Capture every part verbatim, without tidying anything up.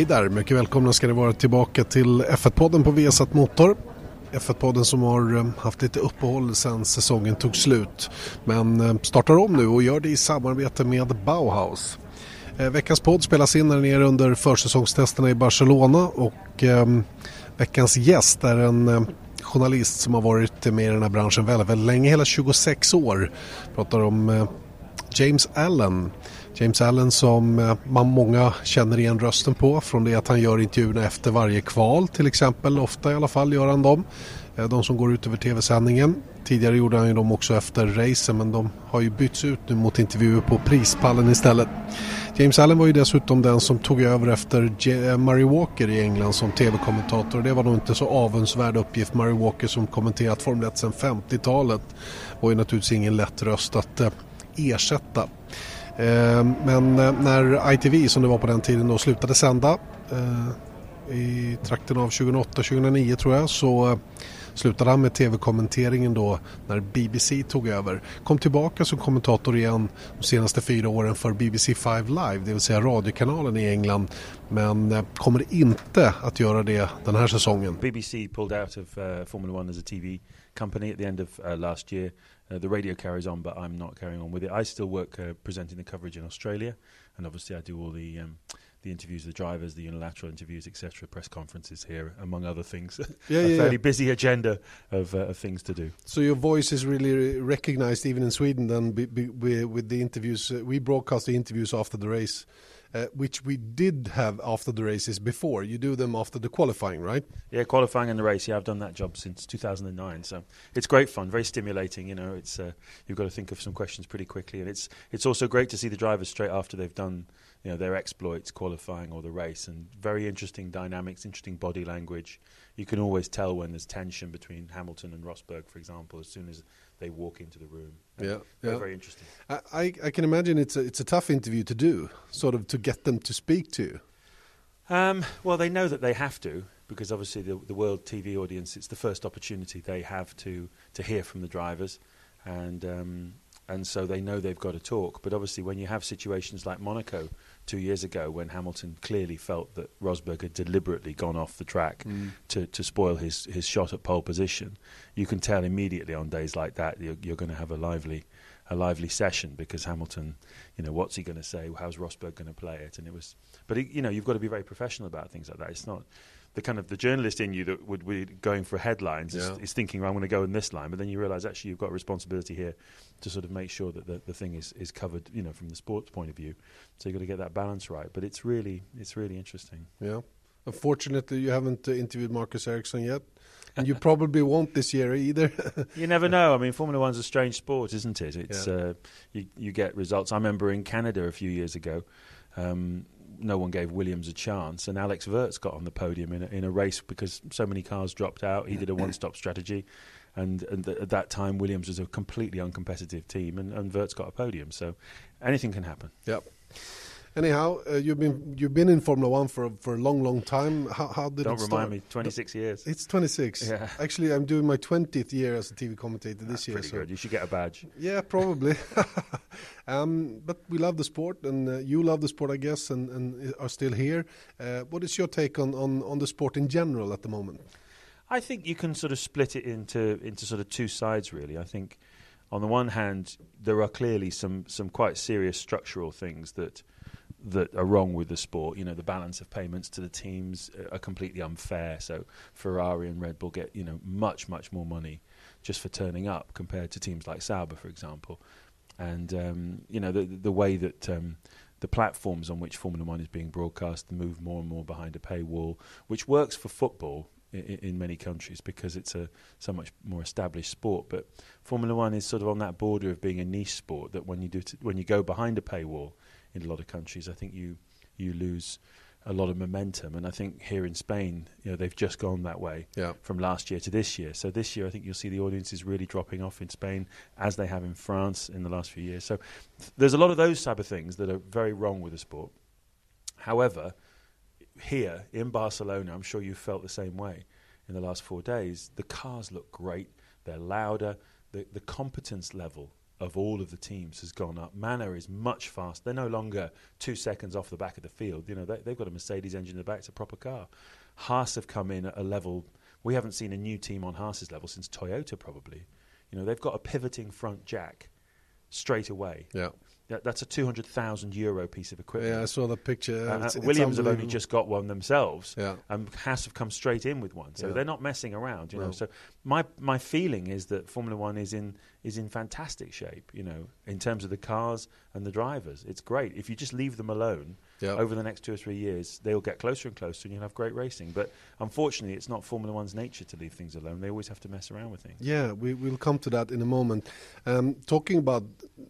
Hej där, mycket välkomna ska det vara tillbaka till F ett-podden på Vesat Motor. F ett-podden som har haft lite uppehåll sedan säsongen tog slut, men startar om nu och gör det i samarbete med Bauhaus. Veckans podd spelas in här nere under försäsongstesterna i Barcelona, och veckans gäst är en journalist som har varit med i den här branschen väldigt, väldigt länge, hela tjugosex år. Pratar om James Allen. James Allen som man många känner igen rösten på, från det att han gör intervjuerna efter varje kval till exempel, ofta i alla fall gör han dem. De som går ut över tv-sändningen. Tidigare gjorde han ju dem också efter racen, men de har ju bytts ut nu mot intervjuer på prispallen istället. James Allen var ju dessutom den som tog över efter J- Murray Walker i England som tv-kommentator, och det var nog inte så avundsvärd uppgift. Murray Walker som kommenterat Formel ett sedan femtiotalet och är naturligtvis ingen lätt röst att ersätta. Men när I T V, som det var på den tiden då, slutade sända i trakten av tjugohundraåtta tjugohundranio tror jag, så slutade han med tv-kommenteringen då när B B C tog över. Kom tillbaka som kommentator igen de senaste fyra åren för B B C Five Live, det vill säga radiokanalen i England, men kommer inte att göra det den här säsongen. B B C pulled out of uh, Formula one as a T V company at the end of uh, last year. Uh, the radio carries on, but I'm not carrying on with it. I still work uh, presenting the coverage in Australia, and obviously I do all the um, the interviews, the drivers, the unilateral interviews, et cetera, press conferences here, among other things. Yeah, a yeah, fairly yeah. busy agenda of, uh, of things to do. So your voice is really recognized even in Sweden. Then b- b- b- with the interviews, uh, we broadcast the interviews after the race, uh, which we did have after the races before. You do them after the qualifying, right? Yeah, qualifying and the race. Yeah, I've done that job since two thousand nine. So it's great fun, very stimulating. You know, it's uh, you've got to think of some questions pretty quickly, and it's it's also great to see the drivers straight after they've done, you know, their exploits, qualifying or the race, and very interesting dynamics, interesting body language. You can always tell when there's tension between Hamilton and Rosberg, for example, as soon as they walk into the room. Yeah, yeah. Very interesting. I, I can imagine it's a, it's a tough interview to do, sort of to get them to speak to. Um, well, they know that they have to, because obviously the, the world T V audience, it's the first opportunity they have to, to hear from the drivers, and um, and so they know they've got to talk. But obviously when you have situations like Monaco, two years ago, when Hamilton clearly felt that Rosberg had deliberately gone off the track mm. to, to spoil his, his shot at pole position, you can tell immediately on days like that you're, you're going to have a lively a lively session, because Hamilton, you know, what's he going to say? How's Rosberg going to play it? And it was, but it, you know, you've got to be very professional about things like that. It's not the kind of the journalist in you that would be going for headlines yeah. is, is thinking, well, I'm going to go in this line, but then you realise actually you've got a responsibility here to sort of make sure that the, the thing is, is covered, you know, from the sports point of view. So you've got to get that balance right. But it's really it's really interesting. Yeah, unfortunately you haven't uh, interviewed Marcus Ericsson yet, and you probably won't this year either. You never know. I mean, Formula One's a strange sport, isn't it? It's yeah. uh, you you get results. I remember in Canada a few years ago. Um, No one gave Williams a chance, and Alex Wurtz got on the podium in a, in a race because so many cars dropped out. He did a one-stop strategy, and, and th- at that time Williams was a completely uncompetitive team, and, and Wurtz got a podium. So anything can happen. Yep. Anyhow, uh, you've been you've been in Formula One for a, for a long, long time. How, how did Don't it start? Don't remind me. twenty-six no, years. It's twenty-six. Yeah. Actually, I'm doing my twentieth year as a T V commentator this That's year. Pretty so. Good. You should get a badge. Yeah, probably. um, but we love the sport, and uh, you love the sport, I guess, and, and are still here. Uh, what is your take on, on, on the sport in general at the moment? I think you can sort of split it into into sort of two sides, really. I think, on the one hand, there are clearly some some quite serious structural things that. that are wrong with the sport. You know, the balance of payments to the teams are completely unfair. So Ferrari and Red Bull get, you know, much, much more money just for turning up compared to teams like Sauber, for example. And, um, you know, the the way that um, the platforms on which Formula One is being broadcast move more and more behind a paywall, which works for football in, in many countries because it's a so much more established sport. But Formula One is sort of on that border of being a niche sport that when you do t- when you go behind a paywall, in a lot of countries, I think you you lose a lot of momentum. And I think here in Spain, you know, they've just gone that way yeah. from last year to this year. So this year, I think you'll see the audiences really dropping off in Spain, as they have in France in the last few years. So th- there's a lot of those type of things that are very wrong with the sport. However, here in Barcelona, I'm sure you felt the same way in the last four days. The cars look great. They're louder. The, the competence level of all of the teams has gone up. Manor is much faster. They're no longer two seconds off the back of the field. You know, they, they've got a Mercedes engine in the back. It's a proper car. Haas have come in at a level. We haven't seen a new team on Haas's level since Toyota, probably. You know, they've got a pivoting front jack straight away. Yeah. That, that's a two hundred thousand euro piece of equipment. Yeah, I saw the picture. Uh, it's, Williams it's have only just got one themselves. Yeah. And Haas have come straight in with one. So yeah. they're not messing around, you no. know. So my my feeling is that Formula One is in is in fantastic shape, you know, in terms of the cars and the drivers. It's great. If you just leave them alone yep. over the next two or three years, they'll get closer and closer and you'll have great racing. But unfortunately, it's not Formula One's nature to leave things alone. They always have to mess around with things. Yeah, we, we'll come to that in a moment. Um, talking about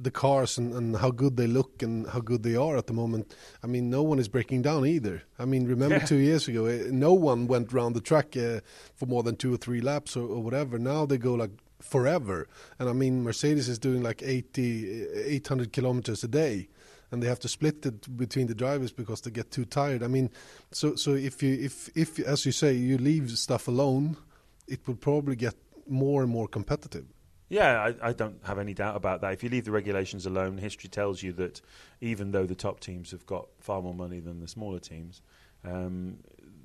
the cars and, and how good they look and how good they are at the moment, I mean, no one is breaking down either. I mean, remember yeah. two years ago, uh, no one went round the track uh, for more than two or three laps or, or whatever. Now they go like forever, and I mean Mercedes is doing like eighty, eight hundred kilometers a day, and they have to split it between the drivers because they get too tired. I mean, so so if you if if as you say you leave stuff alone, it will probably get more and more competitive. Yeah, I, I don't have any doubt about that. If you leave the regulations alone, history tells you that even though the top teams have got far more money than the smaller teams, um,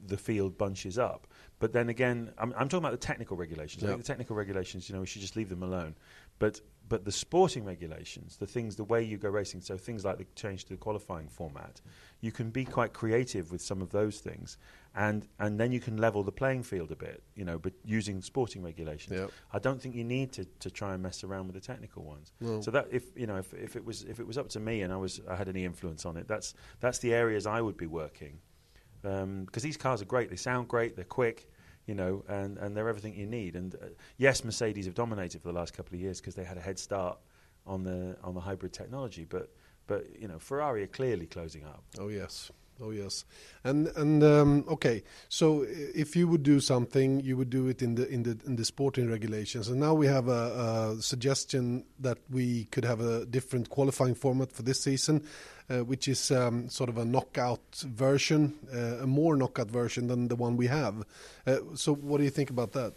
the field bunches up. But then again, I'm, I'm talking about the technical regulations. Yep. I think the technical regulations, you know, we should just leave them alone. But but the sporting regulations, the things, the way you go racing, so things like the change to the qualifying format, you can be quite creative with some of those things, and and then you can level the playing field a bit, you know, but using sporting regulations. Yep. I don't think you need to, to try and mess around with the technical ones. No. So that if you know if, if it was if it was up to me and I was I had any influence on it, that's that's the areas I would be working. Because um, these cars are great, they sound great, they're quick, you know, and, and they're everything you need. And uh, yes, Mercedes have dominated for the last couple of years because they had a head start on the on the hybrid technology. But but you know, Ferrari are clearly closing up. Oh yes, oh yes. And and um, okay, so if you would do something, you would do it in the in the in the sporting regulations. And now we have a, a suggestion that we could have a different qualifying format for this season. Uh, which is um, sort of a knockout version, uh, a more knockout version than the one we have. Uh, so what do you think about that?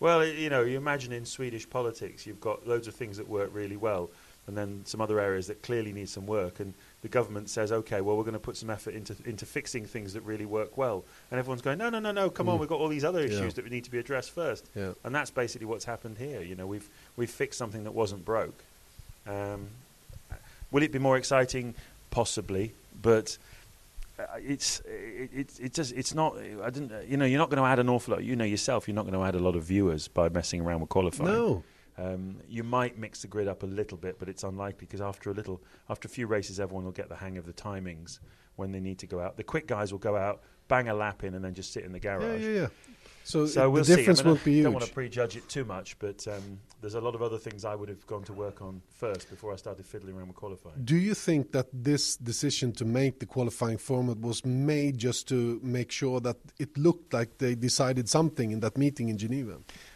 Well, you know, you imagine in Swedish politics you've got loads of things that work really well and then some other areas that clearly need some work, and the government says, OK, well, we're going to put some effort into into fixing things that really work well. And everyone's going, no, no, no, no, come mm. on, we've got all these other issues yeah. that need to be addressed first. Yeah. And that's basically what's happened here. You know, we've, we've fixed something that wasn't broke. Um, will it be more exciting? Possibly, but uh, it's it, it it does it's not. I didn't. Uh, you know, you're not going to add an awful lot. You know yourself, you're not going to add a lot of viewers by messing around with qualifying. No, um, you might mix the grid up a little bit, but it's unlikely because after a little, after a few races, everyone will get the hang of the timings when they need to go out. The quick guys will go out, bang a lap in, and then just sit in the garage. Yeah, yeah. yeah. So, so we'll the difference see. I mean, won't I be huge. I don't want to prejudge it too much, but um, there's a lot of other things I would have gone to work on first before I started fiddling around with qualifying. Do you think that this decision to make the qualifying format was made just to make sure that it looked like they decided something in that meeting in Geneva?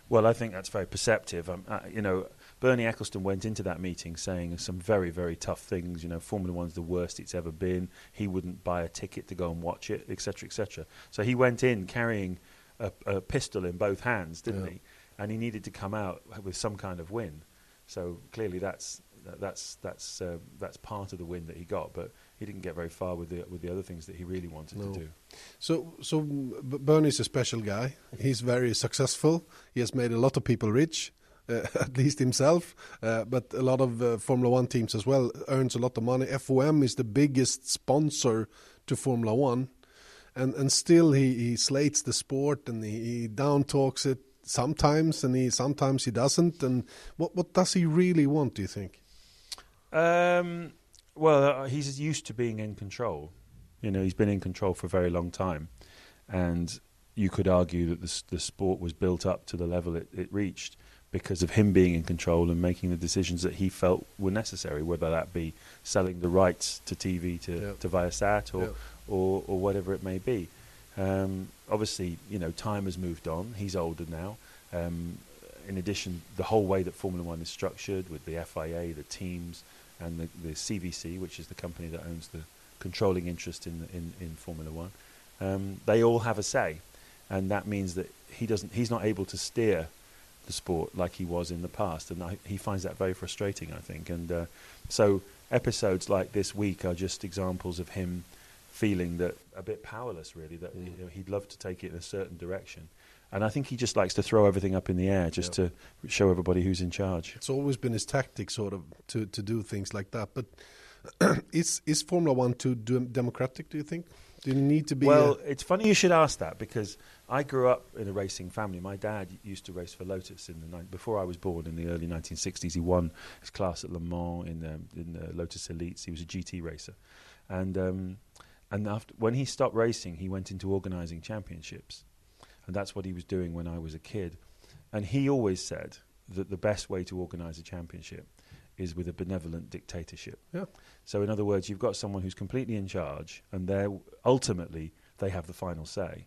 Well, I think that's very perceptive. Um, uh, you know, Bernie Eccleston went into that meeting saying some very, very tough things. You know, Formula One's the worst it's ever been. He wouldn't buy a ticket to go and watch it, et cetera, et cetera. So he went in carrying A, a pistol in both hands, didn't yeah. he? And he needed to come out with some kind of win. So clearly, that's that's that's uh, that's part of the win that he got, but he didn't get very far with the with the other things that he really wanted no. to do. So, so Bernie's a special guy. He's very successful. He has made a lot of people rich. Uh, at least himself, uh, but a lot of uh, Formula One teams as well earns a lot of money. F O M is the biggest sponsor to Formula One. And and still he, he slates the sport and he, he down talks it sometimes and he sometimes he doesn't. And what what does he really want, do you think? Um, well, uh, he's used to being in control. You know, he's been in control for a very long time, and you could argue that the the sport was built up to the level it, it reached because of him being in control and making the decisions that he felt were necessary, whether that be selling the rights to T V to yeah. to Viasat or. Yeah. Or, or whatever it may be. Um, obviously, you know, time has moved on. He's older now. Um, in addition, the whole way that Formula One is structured with the F I A, the teams, and the, the C V C, which is the company that owns the controlling interest in the, in, in Formula One, um, they all have a say, and that means that he doesn't. He's not able to steer the sport like he was in the past, and I, he finds that very frustrating, I think. And uh, so episodes like this week are just examples of him feeling that a bit powerless, really, that mm. you know, he'd love to take it in a certain direction. And I think he just likes to throw everything up in the air just yep. to show everybody who's in charge. It's always been his tactic, sort of, to, to do things like that. But is is Formula One too democratic, do you think? Do you need to be... Well, it's funny you should ask that, because I grew up in a racing family. My dad used to race for Lotus in the before I was born in the early nineteen sixties. He won his class at Le Mans in the, in the Lotus Elites. He was a G T racer. And, um, and after, when he stopped racing, he went into organising championships. And that's what he was doing when I was a kid. And he always said that the best way to organise a championship is with a benevolent dictatorship. Yeah. So in other words, you've got someone who's completely in charge, and they're ultimately they have the final say.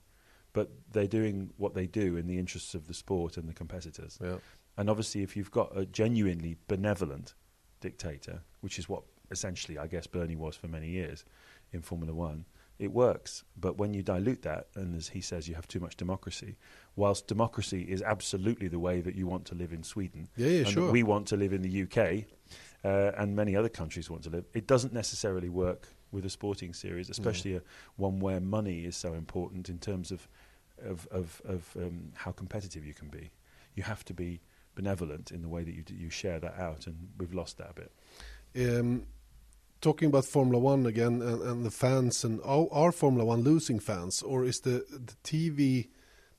But they're doing what they do in the interests of the sport and the competitors. Yeah. And obviously, if you've got a genuinely benevolent dictator, which is what essentially, I guess, Bernie was for many years in Formula One, it works. But when you dilute that, and as he says, you have too much democracy, whilst democracy is absolutely the way that you want to live in Sweden, yeah, yeah, and sure. we want to live in the U K, uh, and many other countries want to live, it doesn't necessarily work with a sporting series, especially no. a, one where money is so important in terms of, of, of, of um, how competitive you can be. You have to be benevolent in the way that you, d you share that out, and we've lost that a bit. Um. Talking about Formula One again and, and the fans, and oh, are Formula One losing fans, or is the the T V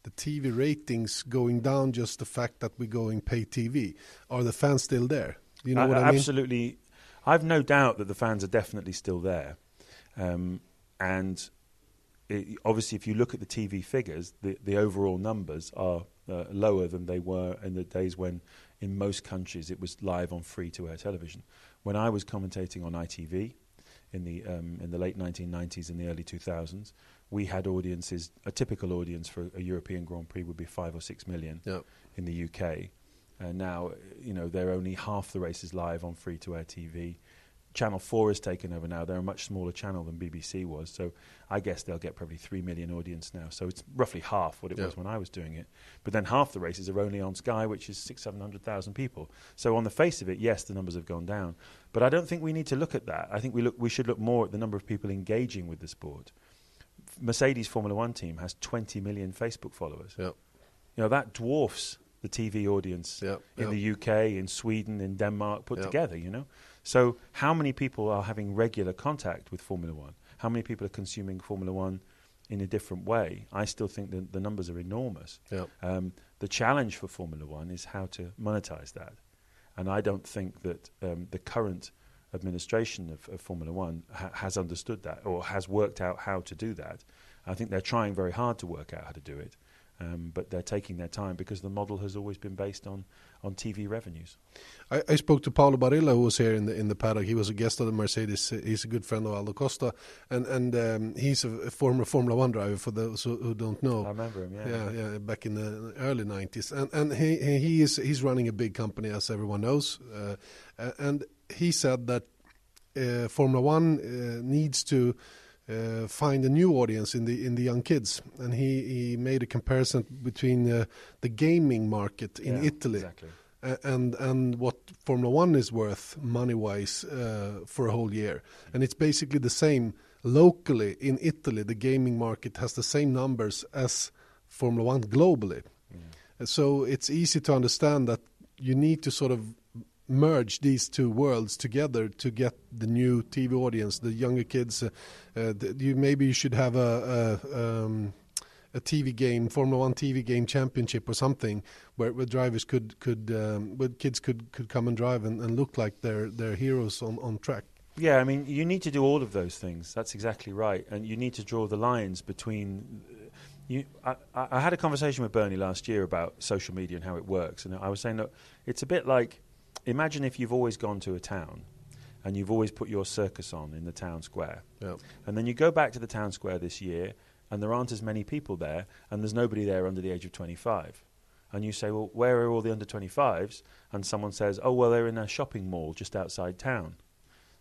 the T V ratings going down? Just the fact that we're going pay T V, are the fans still there? You know uh, what I absolutely. mean? Absolutely, I've no doubt that the fans are definitely still there, um, and it, obviously, if you look at the T V figures, the the overall numbers are uh, lower than they were in the days when, in most countries, it was live on free-to-air television. When I was commentating on I T V in the um, in the late nineteen nineties and the early two thousands, we had audiences. A typical audience for a European Grand Prix would be five or six million yep. in the U K. And now, you know, they're only half the races live on free-to-air T V. Channel Four has taken over now. They're a much smaller channel than B B C was, so I guess they'll get probably three million audience now. So it's roughly half what it yeah. was when I was doing it. But then half the races are only on Sky, which is six, seven hundred thousand people. So on the face of it, yes, the numbers have gone down. But I don't think we need to look at that. I think we look we should look more at the number of people engaging with the sport. Mercedes Formula One team has twenty million Facebook followers. Yeah. You know, that dwarfs the T V audience yep, in yep. the U K, in Sweden, in Denmark put yep. together, you know. So how many people are having regular contact with Formula One? How many people are consuming Formula One in a different way? I still think that the numbers are enormous. Yep. Um, the challenge for Formula One is how to monetize that. And I don't think that um, the current administration of, of Formula One ha has understood that or has worked out how to do that. I think they're trying very hard to work out how to do it. Um, but they're taking their time because the model has always been based on, on T V revenues. I, I spoke to Paolo Barilla, who was here in the in the paddock. He was a guest of the Mercedes. He's a good friend of Aldo Costa, and and um, he's a, a former Formula One driver. For those who, who don't know, I remember him. Yeah, yeah, yeah back in the early nineties. And and he he is he's running a big company, as everyone knows. Uh, and he said that uh, Formula One uh, needs to. Uh, find a new audience in the in the young kids, and he, he made a comparison between uh, the gaming market in yeah, Italy exactly. uh, and and what Formula One is worth money wise uh, for a whole year, and it's basically the same locally in Italy. The gaming market has the same numbers as Formula One globally, yeah. so it's easy to understand that you need to sort of merge these two worlds together to get the new T V audience, the younger kids. Uh, uh, the, you maybe you should have a a, um, a T V game, Formula One T V game championship or something, where, where drivers could could um, where kids could could come and drive and, and look like they're they're heroes on on track. Yeah, I mean, you need to do all of those things. That's exactly right, and you need to draw the lines between. You, I, I had a conversation with Bernie last year about social media and how it works, and I was saying that it's a bit like. Imagine if you've always gone to a town and you've always put your circus on in the town square. Yep. And then you go back to the town square this year and there aren't as many people there and there's nobody there under the age of twenty-five. And you say, well, where are all the under twenty-fives? And someone says, oh, well, they're in a shopping mall just outside town.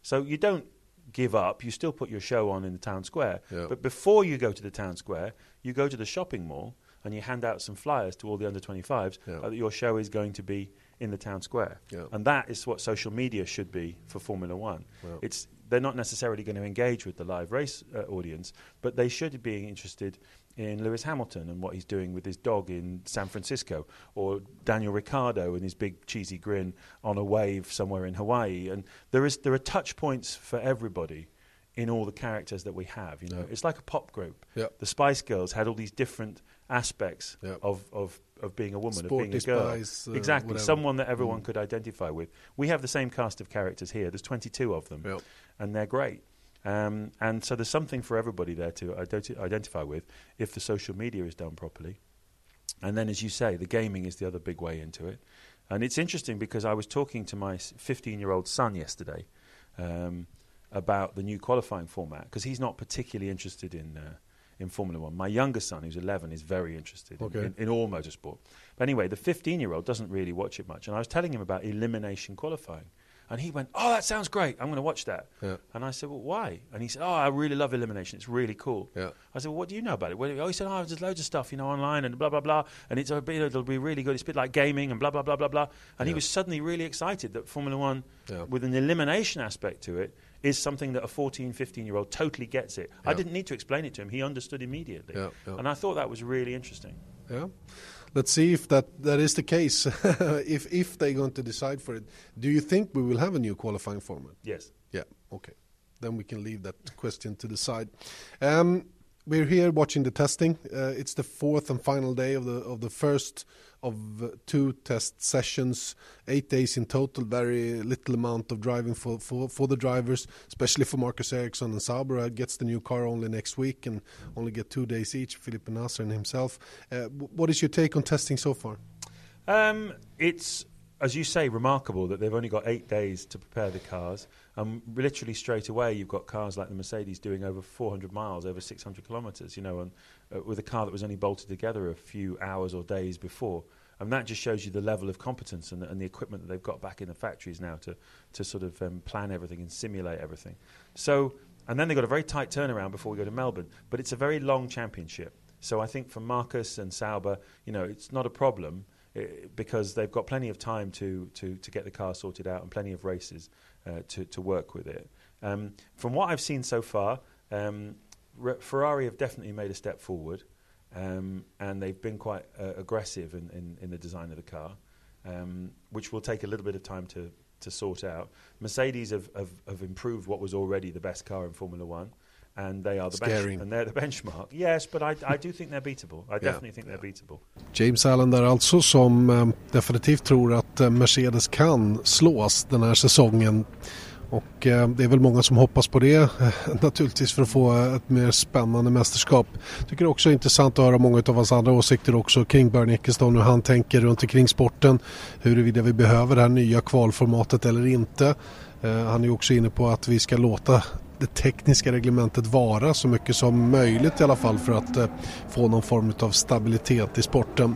So you don't give up. You still put your show on in the town square. Yep. But before you go to the town square, you go to the shopping mall. and you hand out some flyers to all the under twenty-fives yeah. that your show is going to be in the town square. Yeah. And that is what social media should be for Formula One. Yeah. It's they're not necessarily going to engage with the live race uh, audience, but they should be interested in Lewis Hamilton and what he's doing with his dog in San Francisco, or Daniel Ricciardo and his big cheesy grin on a wave somewhere in Hawaii. And there is there are touch points for everybody in all the characters that we have. You know, yep. It's like a pop group. Yep. The Spice Girls had all these different aspects yep. of, of, of being a woman, Sport of being a girl. Spice, uh, exactly, whatever. Someone that everyone mm. could identify with. We have the same cast of characters here. There's twenty-two of them, yep. and they're great. Um, and so there's something for everybody there to identi- identify with if the social media is done properly. And then, as you say, the gaming is the other big way into it. And it's interesting because I was talking to my fifteen-year-old son yesterday um, about the new qualifying format, because he's not particularly interested in uh, in Formula One. My younger son, who's eleven, is very interested okay. in, in, in all motorsport. But anyway, the fifteen-year-old doesn't really watch it much. And I was telling him about elimination qualifying. And he went, oh, that sounds great. I'm going to watch that. Yeah. And I said, well, why? And he said, oh, I really love elimination. It's really cool. Yeah. I said, well, what do you know about it? Well, he said, oh, there's loads of stuff, you know, online and blah, blah, blah. And it's, it'll be really good. It's a bit like gaming and blah, blah, blah, blah, blah. And yeah. he was suddenly really excited that Formula One, yeah. with an elimination aspect to it, is something that a fourteen, fifteen-year-old totally gets it. Yeah. I didn't need to explain it to him. He understood immediately. Yeah, yeah. And I thought that was really interesting. Yeah. Let's see if that, that is the case, if if they're going to decide for it. Do you think we will have a new qualifying format? Yes. Yeah, okay. Then we can leave that question to the side. Um, we're here watching the testing. Uh, it's the fourth and final day of the of the first of two test sessions, eight days in total, very little amount of driving for, for, for the drivers, especially for Marcus Ericsson and Sauber. He gets the new car only next week and only get two days each, Philippe Nasser and himself. Uh, what is your take on testing so far? Um, it's, as you say, remarkable that they've only got eight days to prepare the cars. And um, literally straight away, you've got cars like the Mercedes doing over four hundred miles, over six hundred kilometers, you know, and uh, with a car that was only bolted together a few hours or days before. And that just shows you the level of competence and, and the equipment that they've got back in the factories now to, to sort of um, plan everything and simulate everything. So, and then they've got a very tight turnaround before we go to Melbourne. But it's a very long championship. So I think for Marcus and Sauber, you know, it's not a problem. It, because they've got plenty of time to, to, to get the car sorted out and plenty of races uh, to, to work with it. Um, from what I've seen so far, um, Re- Ferrari have definitely made a step forward um, and they've been quite uh, aggressive in, in, in the design of the car, um, which will take a little bit of time to, to sort out. Mercedes have, have, have improved what was already the best car in Formula One. And they are the bench- and they're the benchmark. Yes, but I, I do think they're beatable. I yeah, definitely think yeah. they're beatable. James Allen där alltså, som um, definitivt tror att um, Mercedes kan slås den här säsongen. Och eh, det är väl många som hoppas på det eh, naturligtvis för att få ett mer spännande mästerskap. Tycker det också är intressant att höra många av hans andra åsikter också kring Bernie Eccleston, hur han tänker runt omkring sporten, huruvida vi behöver det här nya kvalformatet eller inte. Eh, han är också inne på att vi ska låta det tekniska reglementet vara så mycket som möjligt i alla fall för att eh, få någon form av stabilitet i sporten.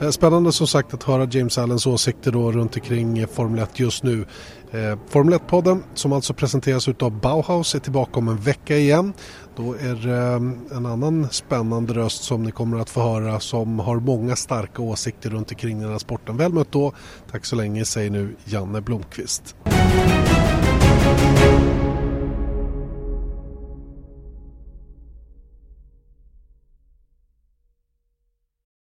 Eh, spännande som sagt att höra James Allens åsikter då runt omkring eh, Formel ett just nu. Eh, Formel ett-podden som alltså presenteras utav Bauhaus är tillbaka om en vecka igen. Då är det eh, en annan spännande röst som ni kommer att få höra som har många starka åsikter runt omkring den här sporten. Väl mött då. Tack så länge, säger nu Janne Blomqvist.